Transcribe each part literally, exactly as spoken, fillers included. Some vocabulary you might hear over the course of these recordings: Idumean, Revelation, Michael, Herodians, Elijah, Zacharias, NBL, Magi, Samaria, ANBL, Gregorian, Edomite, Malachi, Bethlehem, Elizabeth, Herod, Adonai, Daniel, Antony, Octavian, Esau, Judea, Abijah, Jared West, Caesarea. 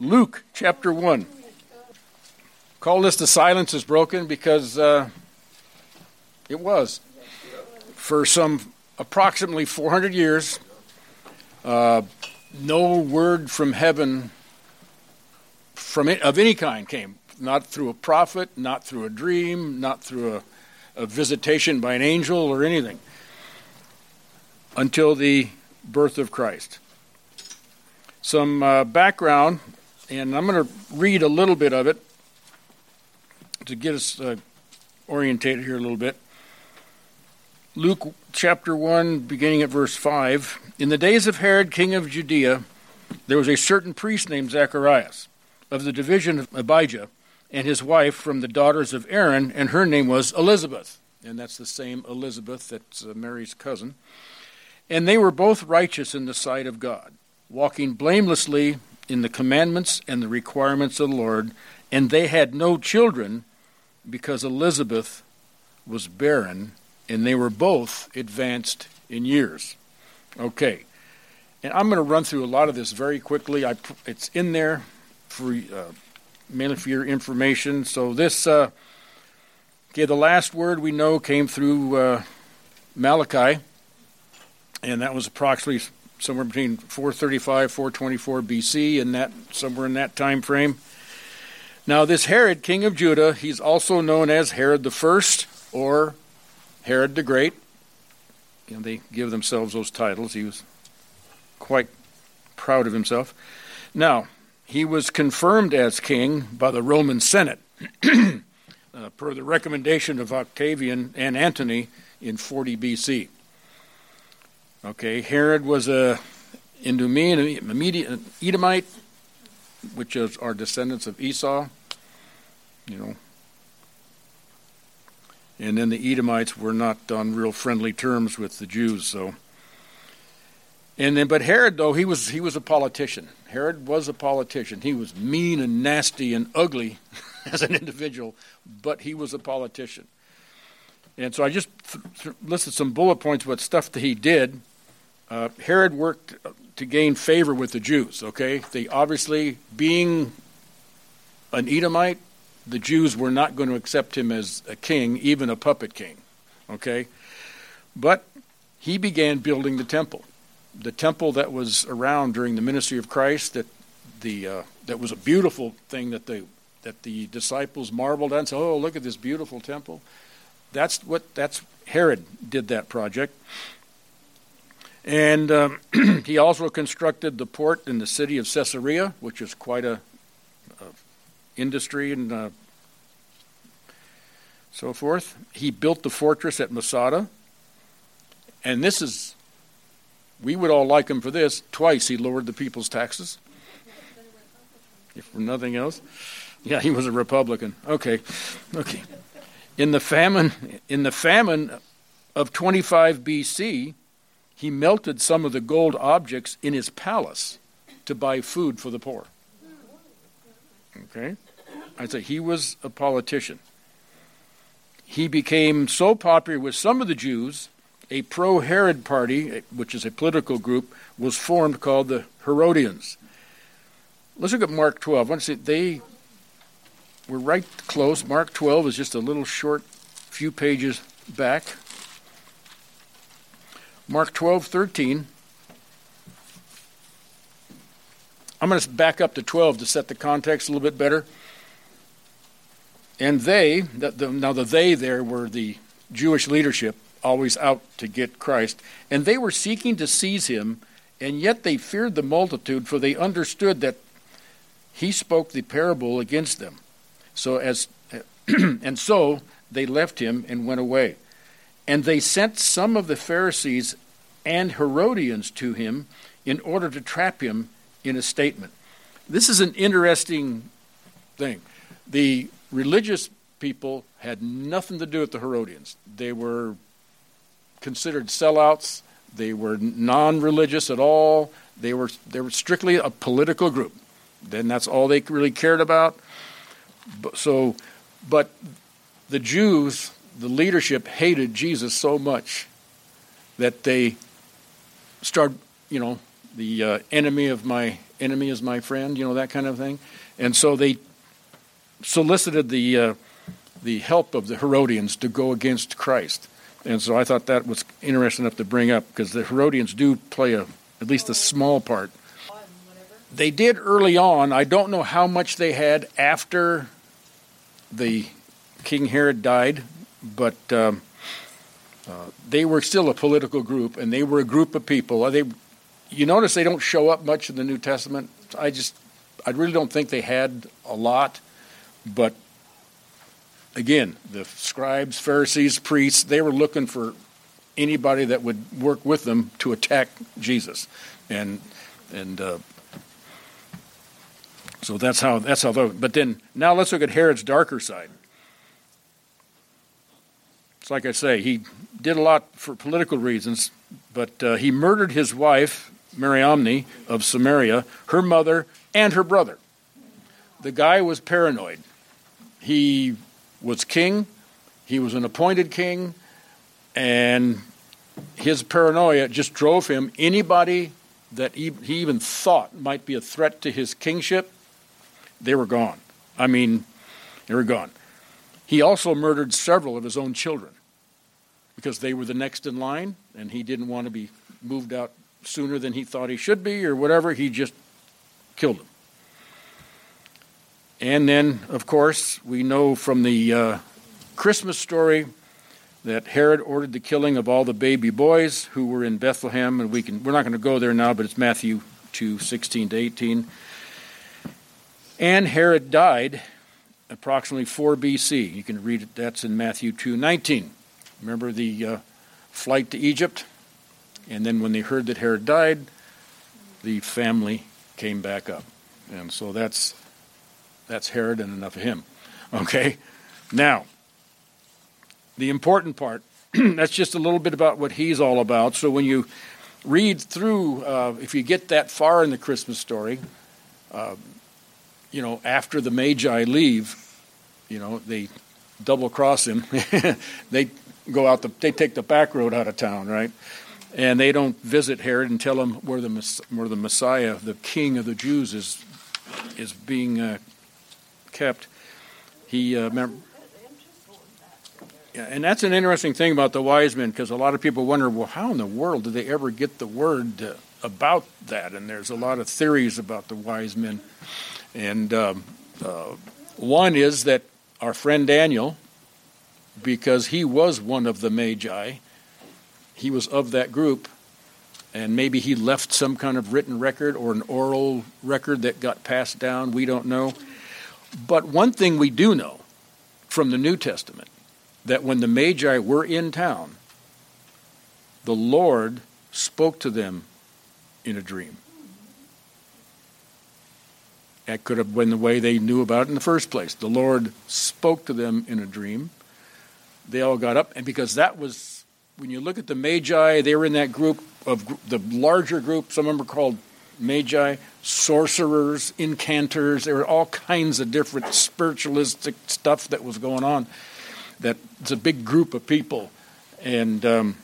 Luke chapter one. Call this The Silence is Broken because uh, it was. For some approximately four hundred years, uh, no word from heaven from it, of any kind came. Not through a prophet, not through a dream, not through a, a visitation by an angel or anything. Until the birth of Christ. Some uh, background, and I'm going to read a little bit of it to get us uh, orientated here a little bit. Luke chapter one, beginning at verse five. In the days of Herod, king of Judea, there was a certain priest named Zacharias, of the division of Abijah, and his wife from the daughters of Aaron, and her name was Elizabeth. And that's the same Elizabeth that's uh, Mary's cousin. And they were both righteous in the sight of God, walking blamelessly in the commandments and the requirements of the Lord, and they had no children because Elizabeth was barren, and they were both advanced in years. Okay, and I'm going to run through a lot of this very quickly. I, it's in there for uh, mainly for your information. So this, uh, okay, the last word we know came through uh, Malachi. And that was approximately somewhere between four thirty-five, four twenty-four B C, and that somewhere in that time frame. Now, this Herod, king of Judah, he's also known as Herod the First or Herod the Great. You know, they give themselves those titles. He was quite proud of himself. Now, he was confirmed as king by the Roman Senate, uh, per the recommendation of Octavian and Antony in forty B C. Okay, Herod was a Idumean, Edomite, which is our descendants of Esau, you know. And then the Edomites were not on real friendly terms with the Jews, so. And then, but Herod, though, he was he was a politician. Herod was a politician. He was mean and nasty and ugly as an individual, but he was a politician. And so I just th- th- listed some bullet points about stuff that he did. Uh, Herod worked to gain favor with the Jews, okay? They obviously, being an Edomite, the Jews were not going to accept him as a king, even a puppet king, okay? But he began building the temple, the temple that was around during the ministry of Christ, that the uh, that was a beautiful thing that the, that the disciples marveled at and said, oh, look at this beautiful temple. That's what that's Herod did that project. And um, he also constructed the port in the city of Caesarea, which is quite a, a industry and uh, so forth. He built the fortress at Masada. And this is, we would all like him for this. Twice he lowered the people's taxes. If for nothing else. Yeah, he was a Republican. Okay, okay. In the famine, in the famine of twenty-five B C, he melted some of the gold objects in his palace to buy food for the poor. Okay, I'd say he was a politician. He became so popular with some of the Jews, a pro-Herod party, which is a political group, was formed called the Herodians. Let's look at Mark twelve. I want to see they. We're right close. Mark twelve is just a little short, few pages back. Mark twelve, thirteen. I'm going to back up to twelve to set the context a little bit better. And they, the, the, now the they there were the Jewish leadership, always out to get Christ. And they were seeking to seize him, and yet they feared the multitude, for they understood that he spoke the parable against them. So as and so they left him and went away. And they sent some of the Pharisees and Herodians to him in order to trap him in a statement. This is an interesting thing. The religious people had nothing to do with the Herodians. They were considered sellouts. They were non-religious at all. They were they were strictly a political group. Then that's all they really cared about. So, but the Jews, the leadership hated Jesus so much that they started, you know, the uh, enemy of my enemy is my friend, you know, that kind of thing. And so they solicited the uh, the help of the Herodians to go against Christ. And so I thought that was interesting enough to bring up, because the Herodians do play a at least a small part. They did early on. I don't know how much they had after the King Herod died, but um, uh, they were still a political group, and they were a group of people. They, you notice they don't show up much in the New Testament. I just, I really don't think they had a lot, but again, the scribes, Pharisees, priests, they were looking for anybody that would work with them to attack Jesus, and and uh, so that's how that's how. They, but then now let's look at Herod's darker side. It's like I say, he did a lot for political reasons, but uh, he murdered his wife Mariamne of Samaria, her mother, and her brother. The guy was paranoid. He was king. He was an appointed king. And his paranoia just drove him. Anybody that he, he even thought might be a threat to his kingship, they were gone. I mean, they were gone. He also murdered several of his own children because they were the next in line, and he didn't want to be moved out sooner than he thought he should be or whatever. He just killed them. And then, of course, we know from the uh, Christmas story that Herod ordered the killing of all the baby boys who were in Bethlehem, and we can we're not going to go there now, but it's Matthew two sixteen to eighteen. And Herod died approximately four B C You can read it. That's in Matthew two nineteen. Remember the uh, flight to Egypt, and then when they heard that Herod died, the family came back up, and so that's. That's Herod, and enough of him. Okay? Now, the important part, that's just a little bit about what he's all about. So when you read through, uh, if you get that far in the Christmas story, uh, you know, after the Magi leave, you know, they double-cross him. They go out, the, they take the back road out of town, right? And they don't visit Herod and tell him where the, where the Messiah, the king of the Jews, is, is being... Uh, kept. He, uh, mem- yeah, and that's an interesting thing about the wise men, because a lot of people wonder, well, how in the world did they ever get the word uh, about that? And there's a lot of theories about the wise men. And um, uh, one is that our friend Daniel, because he was one of the Magi, he was of that group, and maybe he left some kind of written record or an oral record that got passed down. We don't know. But one thing we do know from the New Testament, that when the Magi were in town, the Lord spoke to them in a dream. That could have been the way they knew about it in the first place. The Lord spoke to them in a dream. They all got up, and because that was, when you look at the Magi, they were in that group of the larger group, some of them were called Magi, sorcerers, incanters. There were all kinds of different spiritualistic stuff that was going on. That it's a big group of people. And um,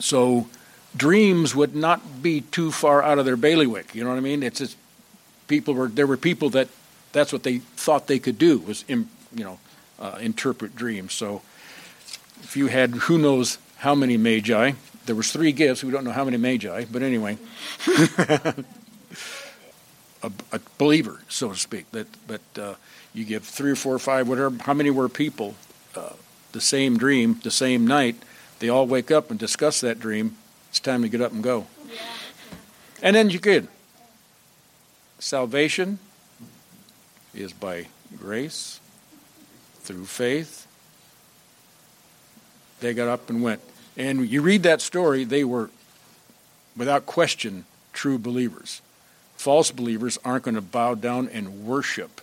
so dreams would not be too far out of their bailiwick. You know what I mean? It's just people were, there were people that that's what they thought they could do was, in, you know, uh, interpret dreams. So if you had who knows how many Magi, there was three gifts. We don't know how many Magi, but anyway, a, a believer, so to speak. That, but uh, you give three or four or five, whatever. How many were people? Uh, the same dream, the same night. They all wake up and discuss that dream. It's time to get up and go. And then you could. Salvation is by grace through faith. They got up and went. And you read that story, they were, without question, true believers. False believers aren't going to bow down and worship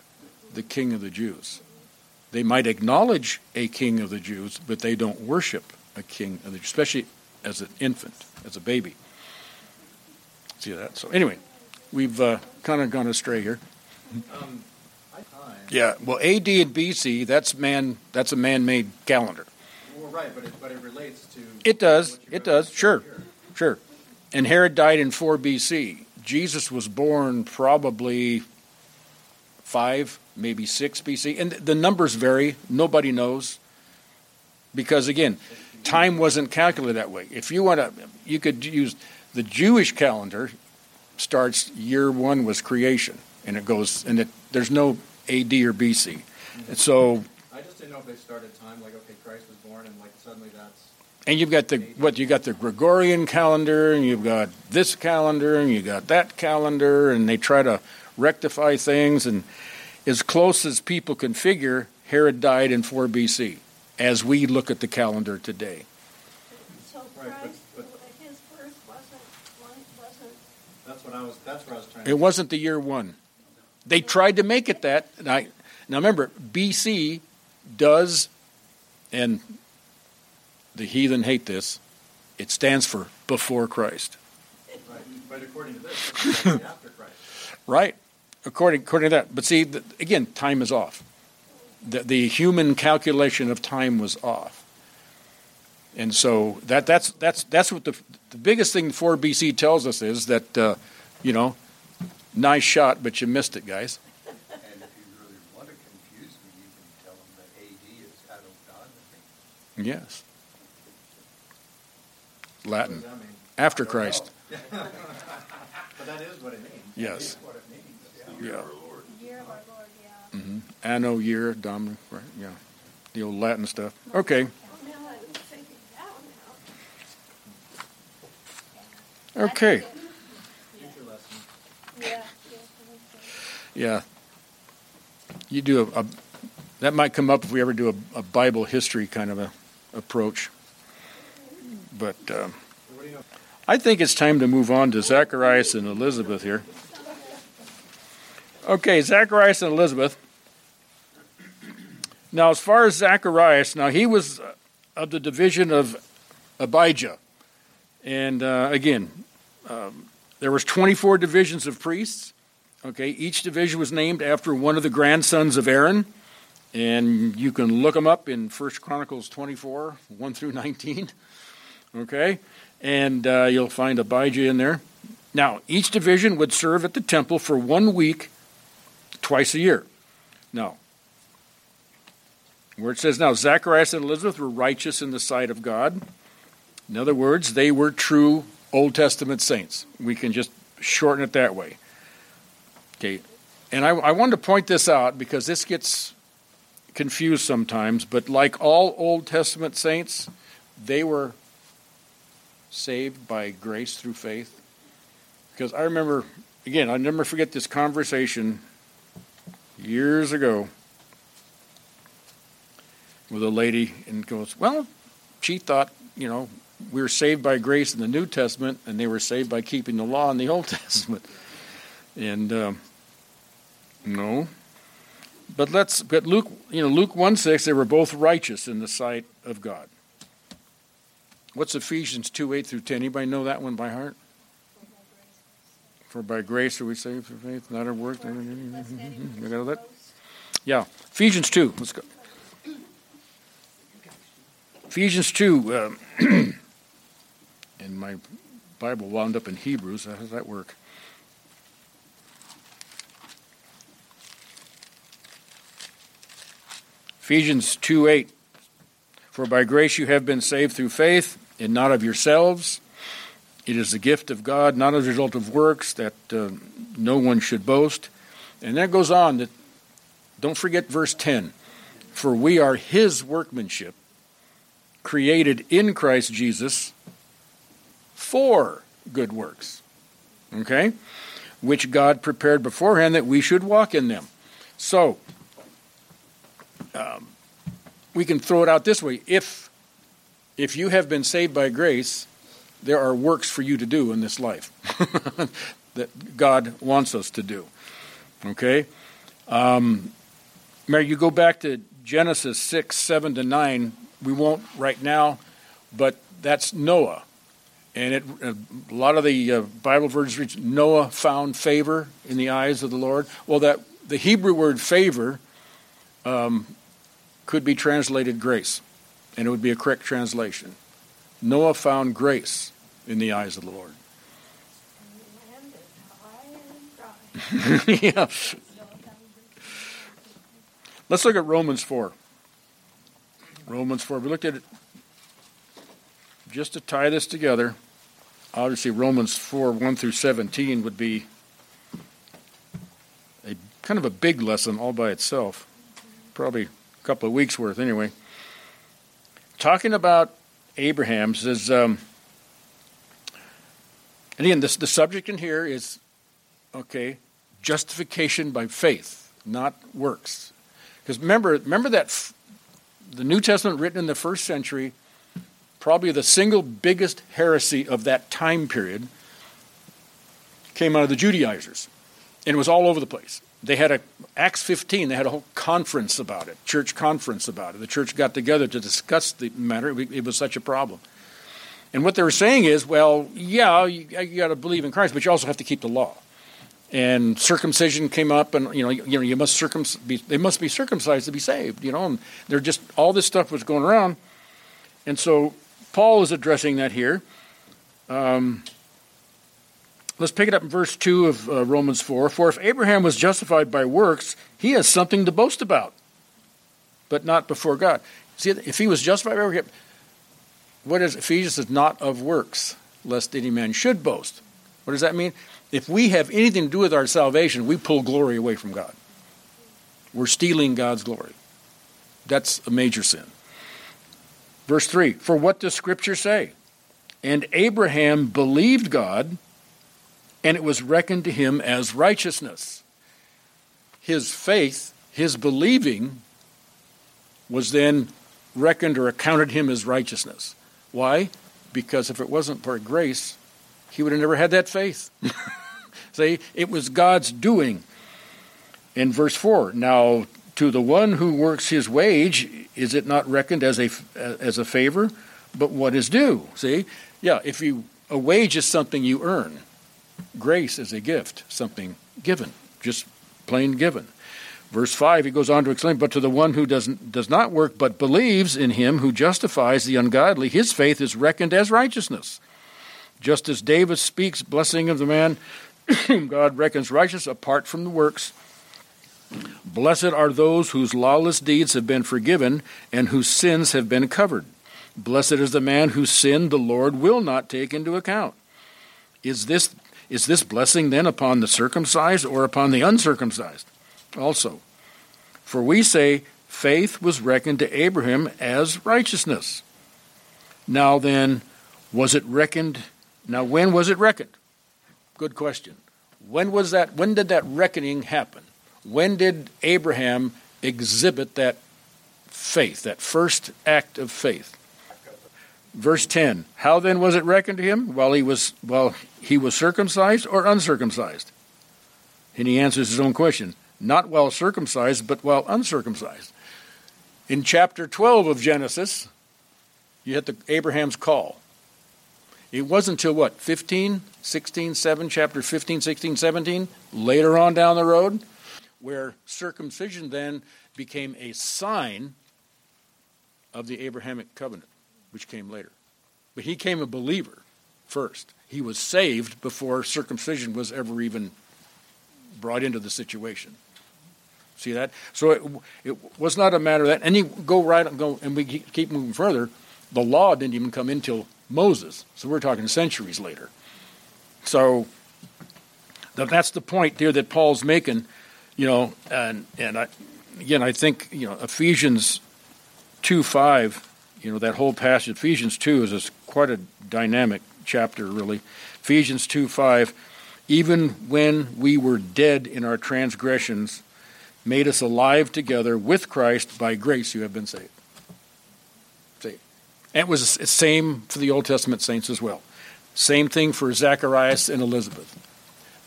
the King of the Jews. They might acknowledge a King of the Jews, but they don't worship a King of the Jews, especially as an infant, as a baby. See that? So anyway, we've uh, kind of gone astray here. Um, yeah, well, A D and B C, that's man. That's a man-made calendar. Well, right, but it, but it relates to... It does, it does, sure, sure. And Herod died in four B C Jesus was born probably five, maybe six B C. And the numbers vary. Nobody knows. Because, again, time wasn't calculated that way. If you want to, you could use the Jewish calendar. Starts year one was creation, and it goes, and it, there's no A D or B C. Mm-hmm. So I just didn't know if they started time like, okay, Christ was born, and like suddenly that's. And you've got the A D. What you got the Gregorian calendar, and you've got this calendar, and you got that calendar, and they try to rectify things, and as close as people can figure, Herod died in four B C. As we look at the calendar today. So Christ, right, but, but, his birth wasn't, wasn't. That's what I was. That's what I was trying. It to wasn't the year one. They tried to make it that. And I now remember B C does, and the heathen hate this. It stands for before Christ. Right, but according to this, it's after Christ. Right, according according to that. But see, the, again, time is off. The, the human calculation of time was off, and so that that's that's that's what the the biggest thing for B C tells us is that uh, you know, nice shot, but you missed it, guys. And if you really want to confuse me, you can tell them that A D is Adonai. Yes, Latin after Christ. But that is what it means. Yes. What it means. Yeah. Year of our Lord. Mm-hmm. Anno, year, domini, right? Yeah, the old Latin stuff. Okay. Okay. Yeah. You do a, a that might come up if we ever do a, a Bible history kind of a approach. But um, I think it's time to move on to Zacharias and Elizabeth here. Okay, Zacharias and Elizabeth. Now, as far as Zacharias, now he was of the division of Abijah. And uh, again, um, there was twenty-four divisions of priests. Okay, each division was named after one of the grandsons of Aaron. And you can look them up in First Chronicles twenty-four, one through nineteen. Okay, and uh, you'll find Abijah in there. Now, each division would serve at the temple for one week twice a year. Now, where it says now, Zacharias and Elizabeth were righteous in the sight of God. In other words, they were true Old Testament saints. We can just shorten it that way. Okay, and I, I wanted to point this out because this gets confused sometimes, but like all Old Testament saints, they were saved by grace through faith. Because I remember, again, I'll never forget this conversation years ago with a lady, and goes, well, she thought, you know, we were saved by grace in the New Testament and they were saved by keeping the law in the Old Testament. And um, no. But let's, but Luke, you know, Luke one six, they were both righteous in the sight of God. What's Ephesians two eight through ten? Anybody know that one by heart? For by grace are we saved through faith, not of works. You got that? Yeah. Ephesians two. Let's go. Ephesians two. Uh, and my Bible wound up in Hebrews. How does that work? Ephesians two eight. For by grace you have been saved through faith, and not of yourselves. It is the gift of God, not as a result of works, that uh, no one should boast. And that goes on. That, don't forget verse ten. For we are his workmanship, created in Christ Jesus for good works. Okay? Which God prepared beforehand that we should walk in them. So, um, we can throw it out this way. If, if you have been saved by grace, there are works for you to do in this life that God wants us to do. Okay? Um, Mary, you go back to Genesis six, seven to nine. We won't right now, but that's Noah. And it, a lot of the uh, Bible verses read, Noah found favor in the eyes of the Lord. Well, that the Hebrew word favor um, could be translated grace, and it would be a correct translation. Noah found grace in the eyes of the Lord. Yeah. Let's look at Romans four. Romans four. We looked at it just to tie this together. Obviously, Romans four, one through seventeen would be a kind of a big lesson all by itself. Probably a couple of weeks' worth anyway. Talking about Abraham says, um, and again, this, the subject in here is, okay, justification by faith, not works. Because remember, remember that f- the New Testament written in the first century, probably the single biggest heresy of that time period came out of the Judaizers. And it was all over the place. They had a, Acts fifteen, they had a whole conference about it, church conference about it. The church got together to discuss the matter. It was such a problem. And what they were saying is, well, yeah, you, you got to believe in Christ, but you also have to keep the law. And circumcision came up, and you know, you, you know, you must circum, they must be circumcised to be saved, you know. And they're just all this stuff was going around, and so Paul is addressing that here. Um, let's pick it up in verse two of uh, Romans four. For if Abraham was justified by works, he has something to boast about, but not before God. See, if he was justified by works, what is Ephesians is not of works, lest any man should boast. What does that mean? If we have anything to do with our salvation, we pull glory away from God. We're stealing God's glory. That's a major sin. Verse three, for what does Scripture say? And Abraham believed God, and it was reckoned to him as righteousness. His faith, his believing, was then reckoned or accounted him as righteousness. Why? Because if it wasn't for grace, he would have never had that faith. See, it was God's doing. In verse four, now to the one who works his wage, is it not reckoned as a as a favor, but what is due? See, yeah, if you a wage is something you earn, grace is a gift, something given, just plain given. Verse five, he goes on to explain, but to the one who doesn't does not work, but believes in him who justifies the ungodly, his faith is reckoned as righteousness. Just as David speaks, blessing of the man, God reckons righteous apart from the works. Blessed are those whose lawless deeds have been forgiven and whose sins have been covered. Blessed is the man whose sin the Lord will not take into account. Is this, is this blessing then upon the circumcised or upon the uncircumcised? Also, for we say faith was reckoned to Abraham as righteousness. Now then, was it reckoned? Now, when was it reckoned? Good question. When was that? When did that reckoning happen? When did Abraham exhibit that faith, that first act of faith? Verse ten. How then was it reckoned to him? While he was while he was circumcised or uncircumcised? And he answers his own question. Not while circumcised, but while uncircumcised. In chapter twelve of Genesis, you had the Abraham's call. It wasn't until what, fifteen, sixteen, seven, chapter fifteen, sixteen, seventeen, later on down the road, where circumcision then became a sign of the Abrahamic covenant, which came later. But he became a believer first. He was saved before circumcision was ever even brought into the situation. See that? So it, it was not a matter of that. And you go right and go, and we keep moving further. The law didn't even come in till Moses. So we're talking centuries later. So that's the point there that Paul's making, you know, and and I, again, I think, you know, Ephesians two five, you know, that whole passage, Ephesians two is just quite a dynamic chapter, really. Ephesians two five, even when we were dead in our transgressions, made us alive together with Christ, by grace you have been saved. And it was the same for the Old Testament saints as well. Same thing for Zacharias and Elizabeth.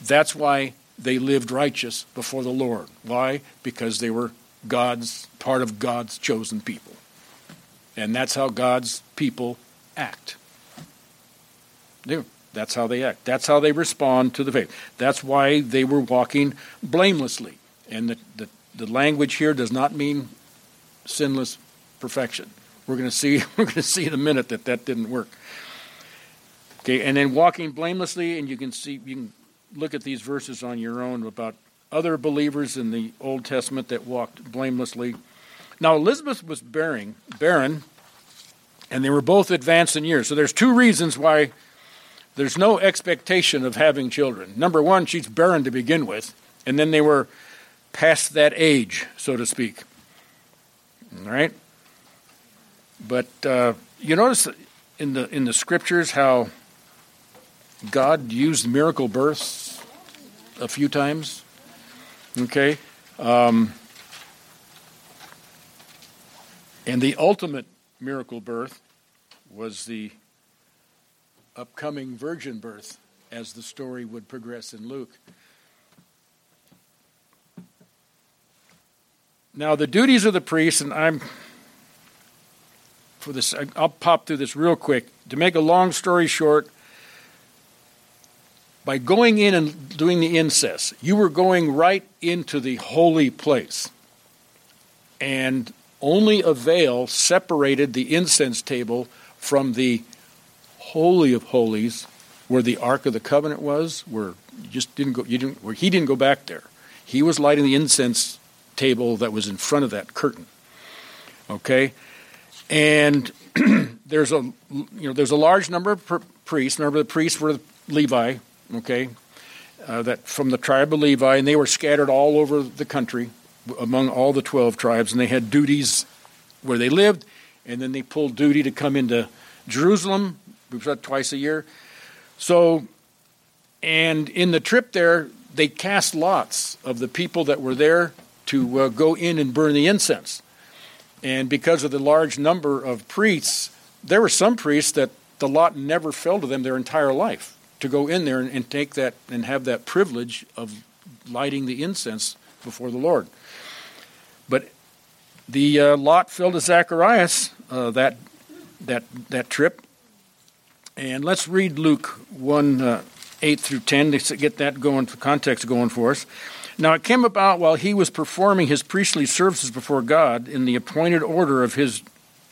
That's why they lived righteous before the Lord. Why? Because they were God's, part of God's chosen people. And that's how God's people act. That's how they act. That's how they respond to the faith. That's why they were walking blamelessly. And the, the, the language here does not mean sinless perfection. We're going to see. We're going to see in a minute that that didn't work. Okay, and then walking blamelessly, and you can see you can look at these verses on your own about other believers in the Old Testament that walked blamelessly. Now, Elizabeth was bearing, barren, and they were both advanced in years. So there's two reasons why there's no expectation of having children. Number one, she's barren to begin with, and then they were past that age, so to speak. All right? But uh, you notice in the in the Scriptures how God used miracle births a few times. Okay? Um, and the ultimate miracle birth was the upcoming virgin birth, as the story would progress in Luke. Now, the duties of the priest, and I'm for this, I'll pop through this real quick. To make a long story short, by going in and doing the incense, you were going right into the holy place. And only a veil separated the incense table from the Holy of Holies, where the Ark of the Covenant was, where you just didn't go, you didn't, where he didn't go back there. He was lighting the incense table that was in front of that curtain. Okay, and there's a you know there's a large number of priests. Remember, the priests were Levi. Okay, uh, that from the tribe of Levi, and they were scattered all over the country among all the twelve tribes, and they had duties where they lived, and then they pulled duty to come into Jerusalem. We was that twice a year. So, and in the trip there, they cast lots of the people that were there to uh, go in and burn the incense. And because of the large number of priests, there were some priests that the lot never fell to them their entire life to go in there and, and take that and have that privilege of lighting the incense before the Lord. But the uh, lot fell to Zacharias uh, that that that trip. And let's read Luke one, uh, eight through ten to get that going, context going for us. Now it came about while he was performing his priestly services before God in the appointed order of his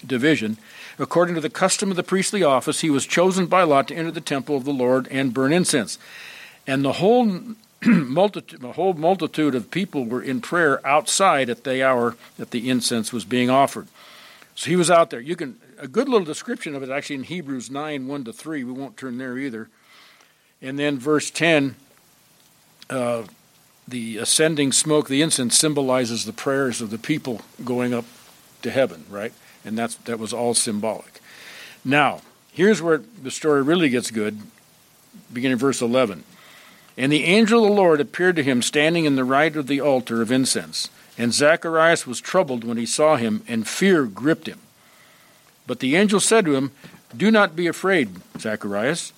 division, according to the custom of the priestly office, he was chosen by lot to enter the temple of the Lord and burn incense. And the whole multitude, the whole multitude of people were in prayer outside at the hour that the incense was being offered. So he was out there. You can a good little description of it actually in Hebrews nine, one to three. We won't turn there either. And then verse ten, uh, the ascending smoke, the incense symbolizes the prayers of the people going up to heaven, right? And that's that was all symbolic. Now, here's where the story really gets good, beginning verse eleven. And the angel of the Lord appeared to him standing in the right of the altar of incense. And Zacharias was troubled when he saw him, and fear gripped him. But the angel said to him, "Do not be afraid, Zacharias,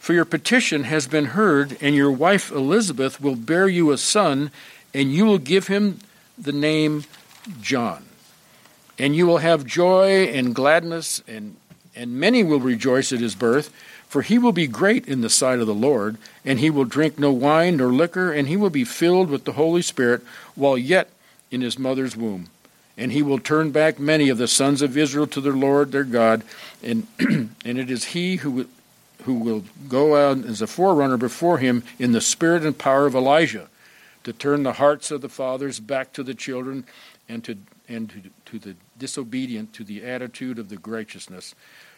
for your petition has been heard, and your wife Elizabeth will bear you a son, and you will give him the name John. And you will have joy and gladness, and, and many will rejoice at his birth, for he will be great in the sight of the Lord, and he will drink no wine nor liquor, and he will be filled with the Holy Spirit while yet in his mother's womb. And he will turn back many of the sons of Israel to their Lord, their God. And and it is he who, who will go out as a forerunner before him in the spirit and power of Elijah, to turn the hearts of the fathers back to the children, and to and to, to the disobedient to the attitude of the righteousness,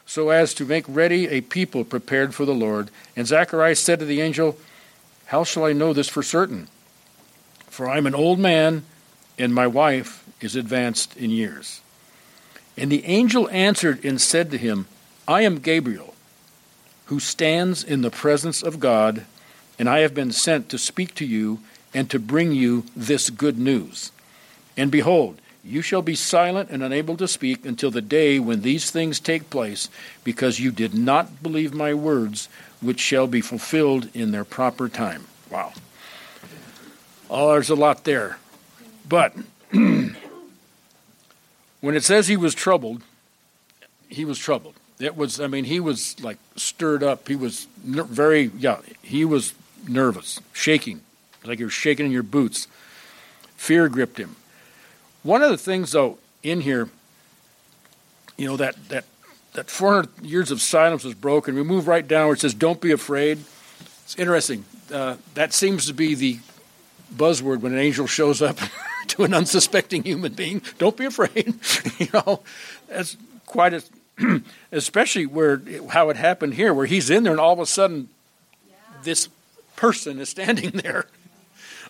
so as to make ready a people prepared for the Lord." And Zacharias said to the angel, "How shall I know this for certain? For I am an old man, and my wife is advanced in years." And the angel answered and said to him, "I am Gabriel, who stands in the presence of God, and I have been sent to speak to you and to bring you this good news. And behold, you shall be silent and unable to speak until the day when these things take place, because you did not believe my words, which shall be fulfilled in their proper time." Wow. Oh, there's a lot there. But when it says he was troubled, he was troubled. It was, I mean, he was like stirred up. He was ner- very, yeah, he was nervous, shaking, like you're shaking in your boots. Fear gripped him. One of the things, though, in here, you know, that, that, that four hundred years of silence was broken. We move right down where it says, "Don't be afraid." It's interesting. uh, that seems to be the buzzword when an angel shows up to an unsuspecting human being. Don't be afraid. You know, that's quite a, especially where how it happened here, where he's in there and all of a sudden yeah. this person is standing there.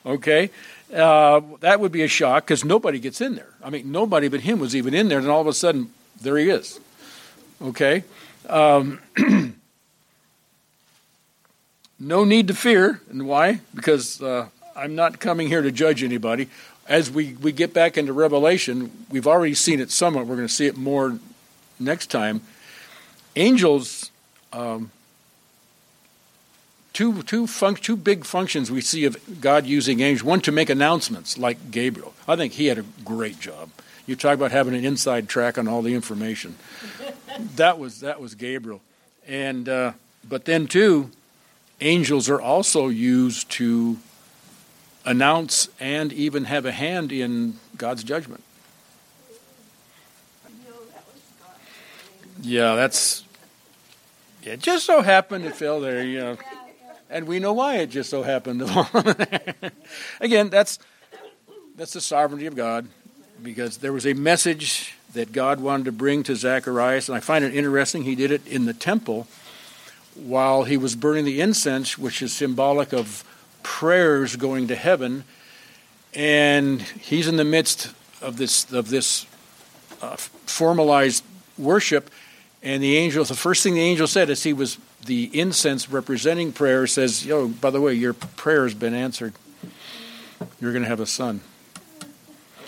Okay, uh, that would be a shock because nobody gets in there. I mean, nobody but him was even in there, and all of a sudden, there he is. Okay, um, no need to fear, and why? Because uh, I'm not coming here to judge anybody. As we, we get back into Revelation, we've already seen it somewhat. We're going to see it more next time. Angels. Um, Two, two, fun- two big functions we see of God using angels. One, to make announcements, like Gabriel. I think he had a great job. You talk about having an inside track on all the information. that was that was Gabriel. And uh, but then, too, angels are also used to announce and even have a hand in God's judgment. Yeah, that's... It just so happened it fell there, you know. And we know why it just so happened. Again, that's that's the sovereignty of God, because there was a message that God wanted to bring to Zacharias, and I find it interesting he did it in the temple while he was burning the incense, which is symbolic of prayers going to heaven, and he's in the midst of this of this uh, formalized worship, and the angel, the first thing the angel said is he was. The incense representing prayer says, yo, by the way, your prayer has been answered. You're going to have a son.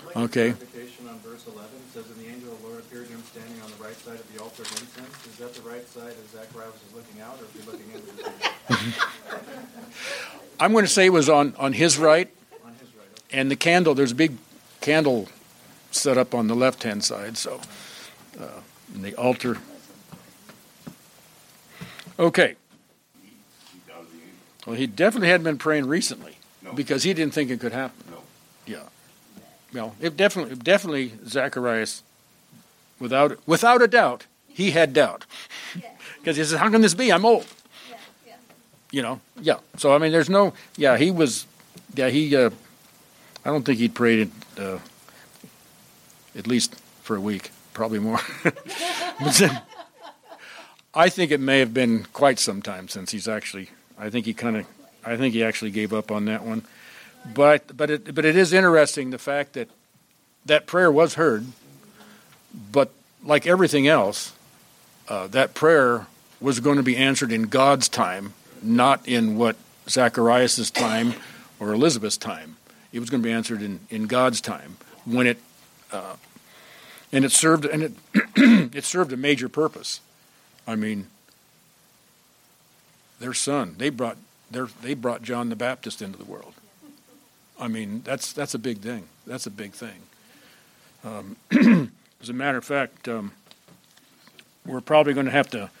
Like okay. Clarification on verse eleven says, and the angel of the Lord appeared to him standing on the right side of the altar of incense. Is that the right side as Zacharias is looking out, or is he looking in? I'm going to say it was on, on his right. On his right. Okay. And the candle, there's a big candle set up on the left-hand side. So uh, and the altar... Okay. Well, he definitely hadn't been praying recently no. because he didn't think it could happen. No. Yeah. Well, it definitely, it definitely Zacharias, without without a doubt, he had doubt. Because yeah. he says, how can this be? I'm old. Yeah. Yeah. You know, yeah. So, I mean, there's no, yeah, he was, yeah, he, uh, I don't think he'd prayed it, uh, at least for a week, probably more. But then, I think it may have been quite some time since he's actually. I think he kind of. I think he actually gave up on that one, but but it but it is interesting the fact that that prayer was heard, but like everything else, uh, that prayer was going to be answered in God's time, not in what Zacharias' time or Elizabeth's time. It was going to be answered in, in God's time when it, uh, and it served and it it served a major purpose. I mean, their son. They brought their, they brought John the Baptist into the world. I mean, that's that's a big thing. That's a big thing. Um, as a matter of fact, um, we're probably going to have to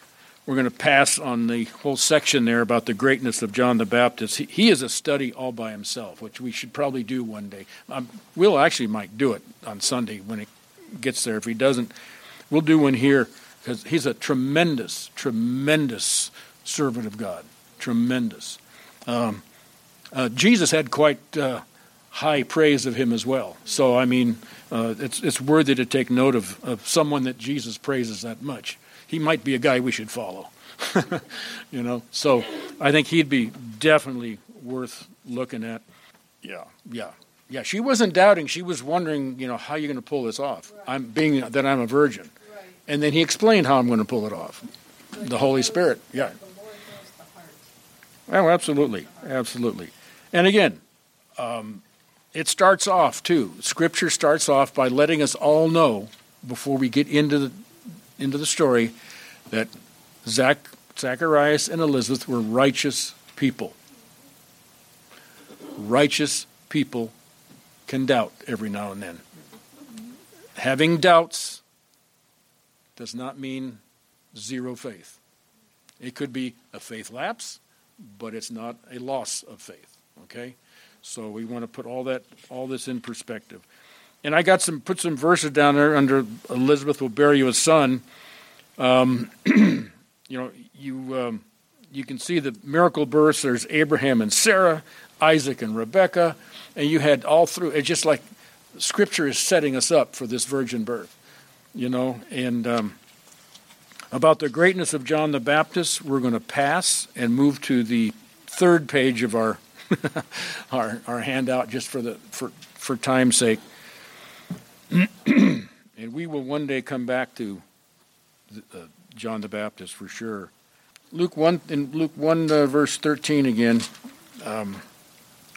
we're going to pass on the whole section there about the greatness of John the Baptist. He, he is a study all by himself, which we should probably do one day. Um, we'll actually might do it on Sunday when it gets there. If he doesn't, we'll do one here. Because he's a tremendous, tremendous servant of God. Tremendous. Um, uh, Jesus had quite uh, high praise of him as well. So, I mean, uh, it's it's worthy to take note of, of someone that Jesus praises that much. He might be a guy we should follow. You know, so I think he'd be definitely worth looking at. Yeah, yeah. Yeah, she wasn't doubting. She was wondering, you know, how are you going to pull this off? Right. I'm being that I'm a virgin. And then he explained how I'm going to pull it off. The Holy Spirit, yeah. Oh, absolutely, absolutely. And again, um, it starts off, too. Scripture starts off by letting us all know, before we get into the into the story, that Zach, Zacharias and Elizabeth were righteous people. Righteous people can doubt every now and then. Having doubts does not mean zero faith. It could be a faith lapse, but it's not a loss of faith. Okay, so we want to put all that, all this in perspective. And I got some put some verses down there under Elizabeth will bear you a son. Um, you know, you um, you can see the miracle births. There's Abraham and Sarah, Isaac and Rebekah, and you had all through. It's just like Scripture is setting us up for this virgin birth, you know. And um, about the greatness of John the Baptist, we're going to pass and move to the third page of our our, our handout just for the for for time's sake. And we will one day come back to uh, John the Baptist for sure. Luke one in Luke one uh, verse thirteen again. Um,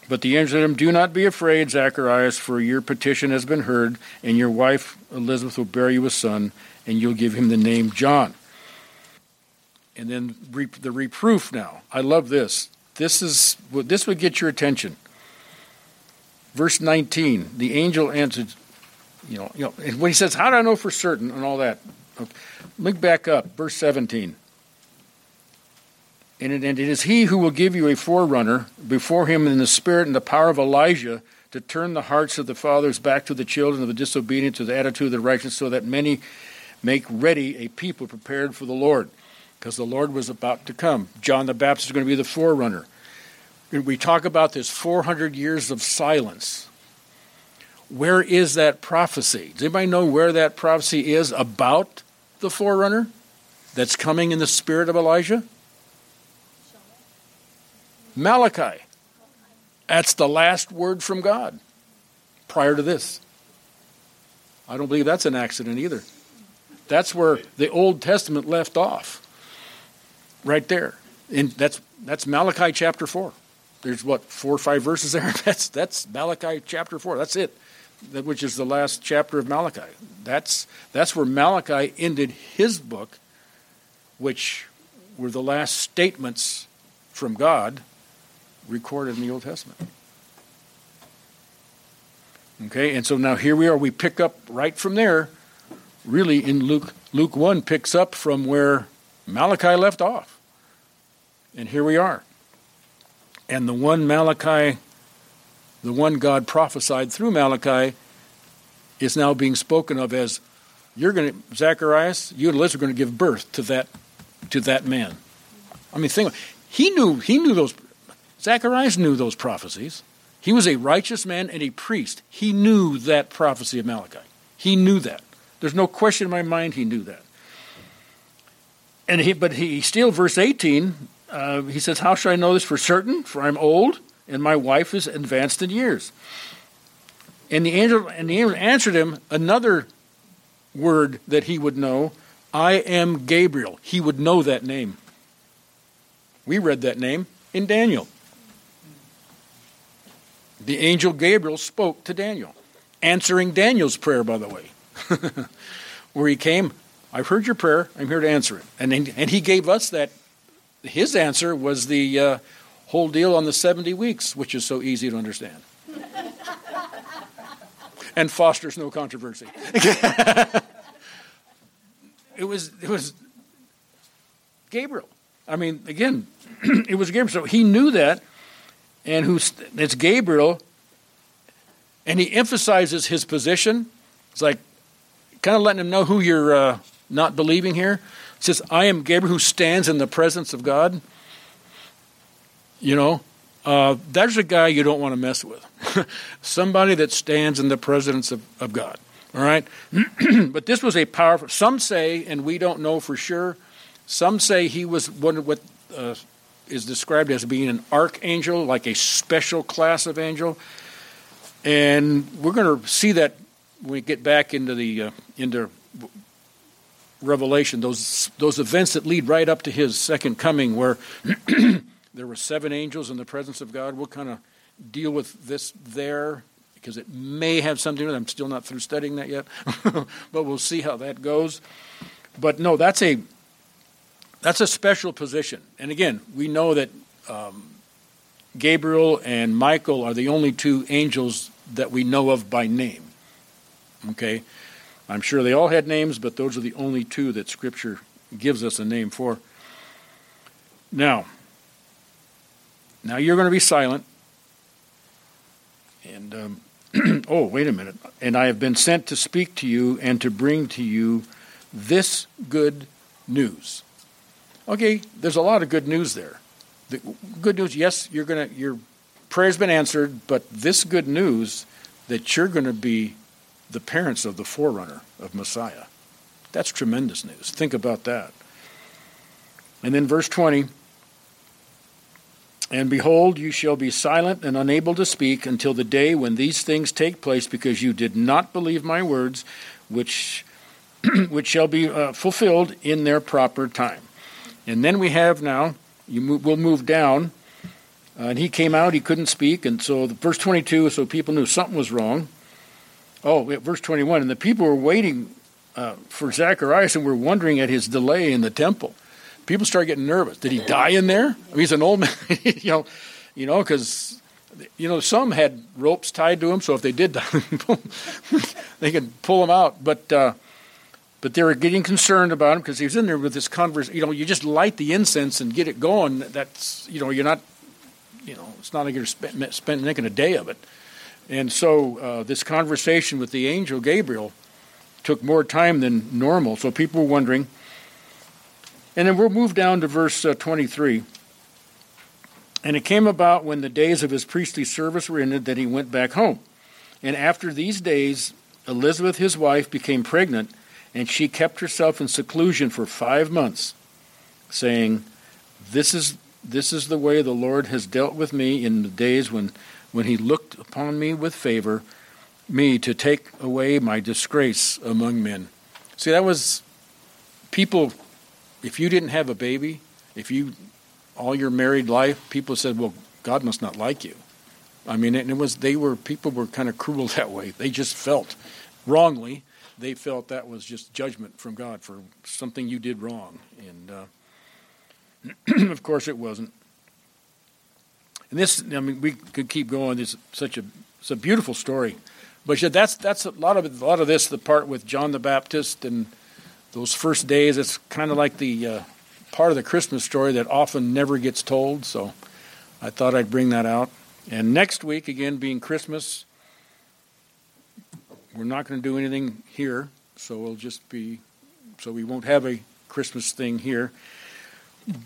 but the angel said to him, "Do not be afraid, Zacharias, for your petition has been heard, and your wife Elizabeth will bear you a son, and you'll give him the name John." And then re- the reproof. Now, I love this. This is this would get your attention. Verse nineteen. The angel answered, you know, you know, and when he says, "How do I know for certain?" and all that. Okay. Look back up, verse seventeen. And it, and it is he who will give you a forerunner before him in the spirit and the power of Elijah to turn the hearts of the fathers back to the children of the disobedient to the attitude of the righteous, so that many make ready a people prepared for the Lord. Because the Lord was about to come. John the Baptist is going to be the forerunner. We talk about this four hundred years of silence. Where is that prophecy? Does anybody know where that prophecy is about the forerunner that's coming in the spirit of Elijah? Malachi. That's the last word from God prior to this. I don't believe that's an accident either. That's where the Old Testament left off. Right there. And that's that's Malachi chapter four. There's what, four or five verses there? That's that's Malachi chapter four. That's it. That, which is the last chapter of Malachi. That's that's where Malachi ended his book, which were the last statements from God recorded in the Old Testament. Okay, and so now here we are, we pick up right from there. Really in Luke Luke one picks up from where Malachi left off. And here we are. And the one Malachi, the one God prophesied through Malachi, is now being spoken of as, you're going to, Zacharias, you and Elizabeth are going to give birth to that to that man. I mean, think, he knew he knew those, Zacharias knew those prophecies. He was a righteous man and a priest. He knew that prophecy of Malachi. He knew that. There's no question in my mind he knew that. And he, but he still, verse eighteen, uh, he says, "How shall I know this for certain? For I'm old, and my wife is advanced in years." And the angel and the angel answered him another word that he would know. I am Gabriel. He would know that name. We read that name in Daniel. The angel Gabriel spoke to Daniel, answering Daniel's prayer, by the way, where he came. I've heard your prayer. I'm here to answer it. And and he gave us that. His answer was the uh, whole deal on the seventy weeks, which is so easy to understand. And fosters no controversy. It was it was Gabriel. I mean, again, it was Gabriel. So he knew that. And who's it's Gabriel. And he emphasizes his position. It's like kind of letting him know who you're... Uh, not believing here. It says, I am Gabriel who stands in the presence of God. You know, uh, there's a guy you don't want to mess with. Somebody that stands in the presence of, of God. All right? But this was a powerful, some say, and we don't know for sure, some say he was one, what uh, is described as being an archangel, like a special class of angel. And we're going to see that when we get back into the, uh, into Revelation, those those events that lead right up to his second coming, where there were seven angels in the presence of God. We'll kind of deal with this there because it may have something to do with it. I'm still not through studying that yet, but we'll see how that goes. But no, that's a that's a special position. And again, we know that um, Gabriel and Michael are the only two angels that we know of by name. Okay. I'm sure they all had names, but those are the only two that Scripture gives us a name for. Now, now you're going to be silent. And, um, oh, wait a minute. And I have been sent to speak to you and to bring to you this good news. Okay, there's a lot of good news there. The good news, yes, you're gonna your prayer's been answered, but this good news that you're going to be the parents of the forerunner of Messiah. That's tremendous news. Think about that. And then verse twenty, and behold, you shall be silent and unable to speak until the day when these things take place, because you did not believe my words, which which shall be uh, fulfilled in their proper time. And then we have now, you move, we'll move down, uh, and he came out, he couldn't speak, and so the, verse twenty-two, so people knew something was wrong. Oh, verse twenty-one, and the people were waiting uh, for Zacharias and were wondering at his delay in the temple. People started getting nervous. Did he die in there? I mean, he's an old man, you know, you know, because you know some had ropes tied to him, so if they did die, they could pull him out. But uh, but they were getting concerned about him because he was in there with this conversation. You know, you just light the incense and get it going. That's you know, you're not, you know, it's not like you're spend, spend making a day of it. And so uh, this conversation with the angel Gabriel took more time than normal. So people were wondering. And then we'll move down to verse uh, twenty-three. And it came about when the days of his priestly service were ended that he went back home. And after these days, Elizabeth, his wife, became pregnant, and she kept herself in seclusion for five months, saying, This is this is the way the Lord has dealt with me in the days when, when he looked upon me with favor, me to take away my disgrace among men. See, that was people... If you didn't have a baby, if you, all your married life, people said, well, God must not like you. I mean, it, it was, they were, people were kind of cruel that way. They just felt, wrongly, they felt that was just judgment from God for something you did wrong. And, uh, of course, it wasn't. And this, I mean, we could keep going. It's such a, it's a beautiful story. But that's, that's a lot of, a lot of this, the part with John the Baptist and those first days, it's kind of like the uh, part of the Christmas story that often never gets told, so I thought I'd bring that out. And next week, again, being Christmas, we're not going to do anything here, so we'll just be, so we won't have a Christmas thing here.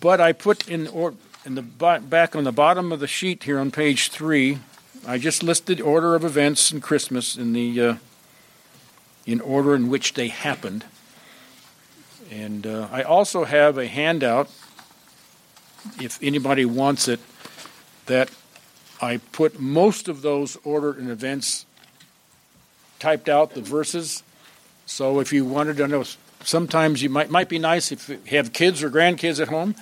But I put in, or, in the back on the bottom of the sheet here on page three, I just listed order of events in Christmas in the uh, in order in which they happened. And uh, I also have a handout, if anybody wants it, that I put most of those order and events typed out, the verses. So if you wanted to know, sometimes you might might be nice if you have kids or grandkids at home.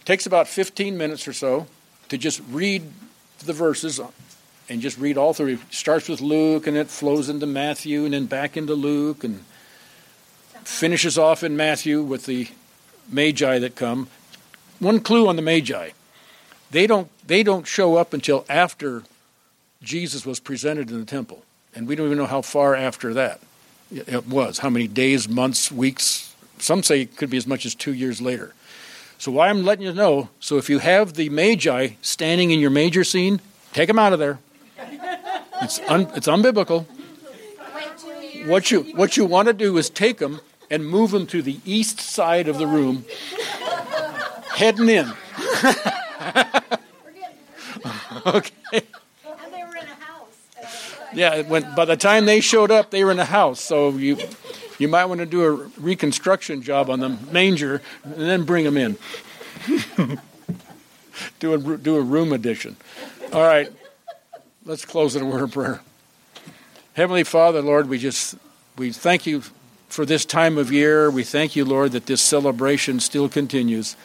It takes about fifteen minutes or so to just read the verses and just read all through. It starts with Luke and it flows into Matthew and then back into Luke and finishes off in Matthew with the Magi that come. One clue on the Magi. They don't they don't show up until after Jesus was presented in the temple. And we don't even know how far after that it was. How many days, months, weeks. Some say it could be as much as two years later. So why I'm letting you know, so if you have the Magi standing in your major scene, take them out of there. It's un, it's unbiblical. What you what you want to do is take them and move them to the east side of the room, heading in. Okay. And they were in a house. Yeah, when, by the time they showed up, they were in a house. So you you might want to do a reconstruction job on the manger and then bring them in. do a do a room addition. All right, let's close in a word of prayer. Heavenly Father, Lord, we just we thank you for this time of year. We thank you, Lord, that this celebration still continues.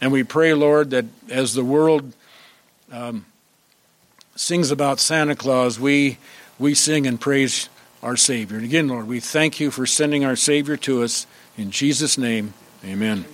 And we pray, Lord, that as the world um, sings about Santa Claus, we we sing and praise our Savior. And again, Lord, we thank you for sending our Savior to us. In Jesus' name, amen.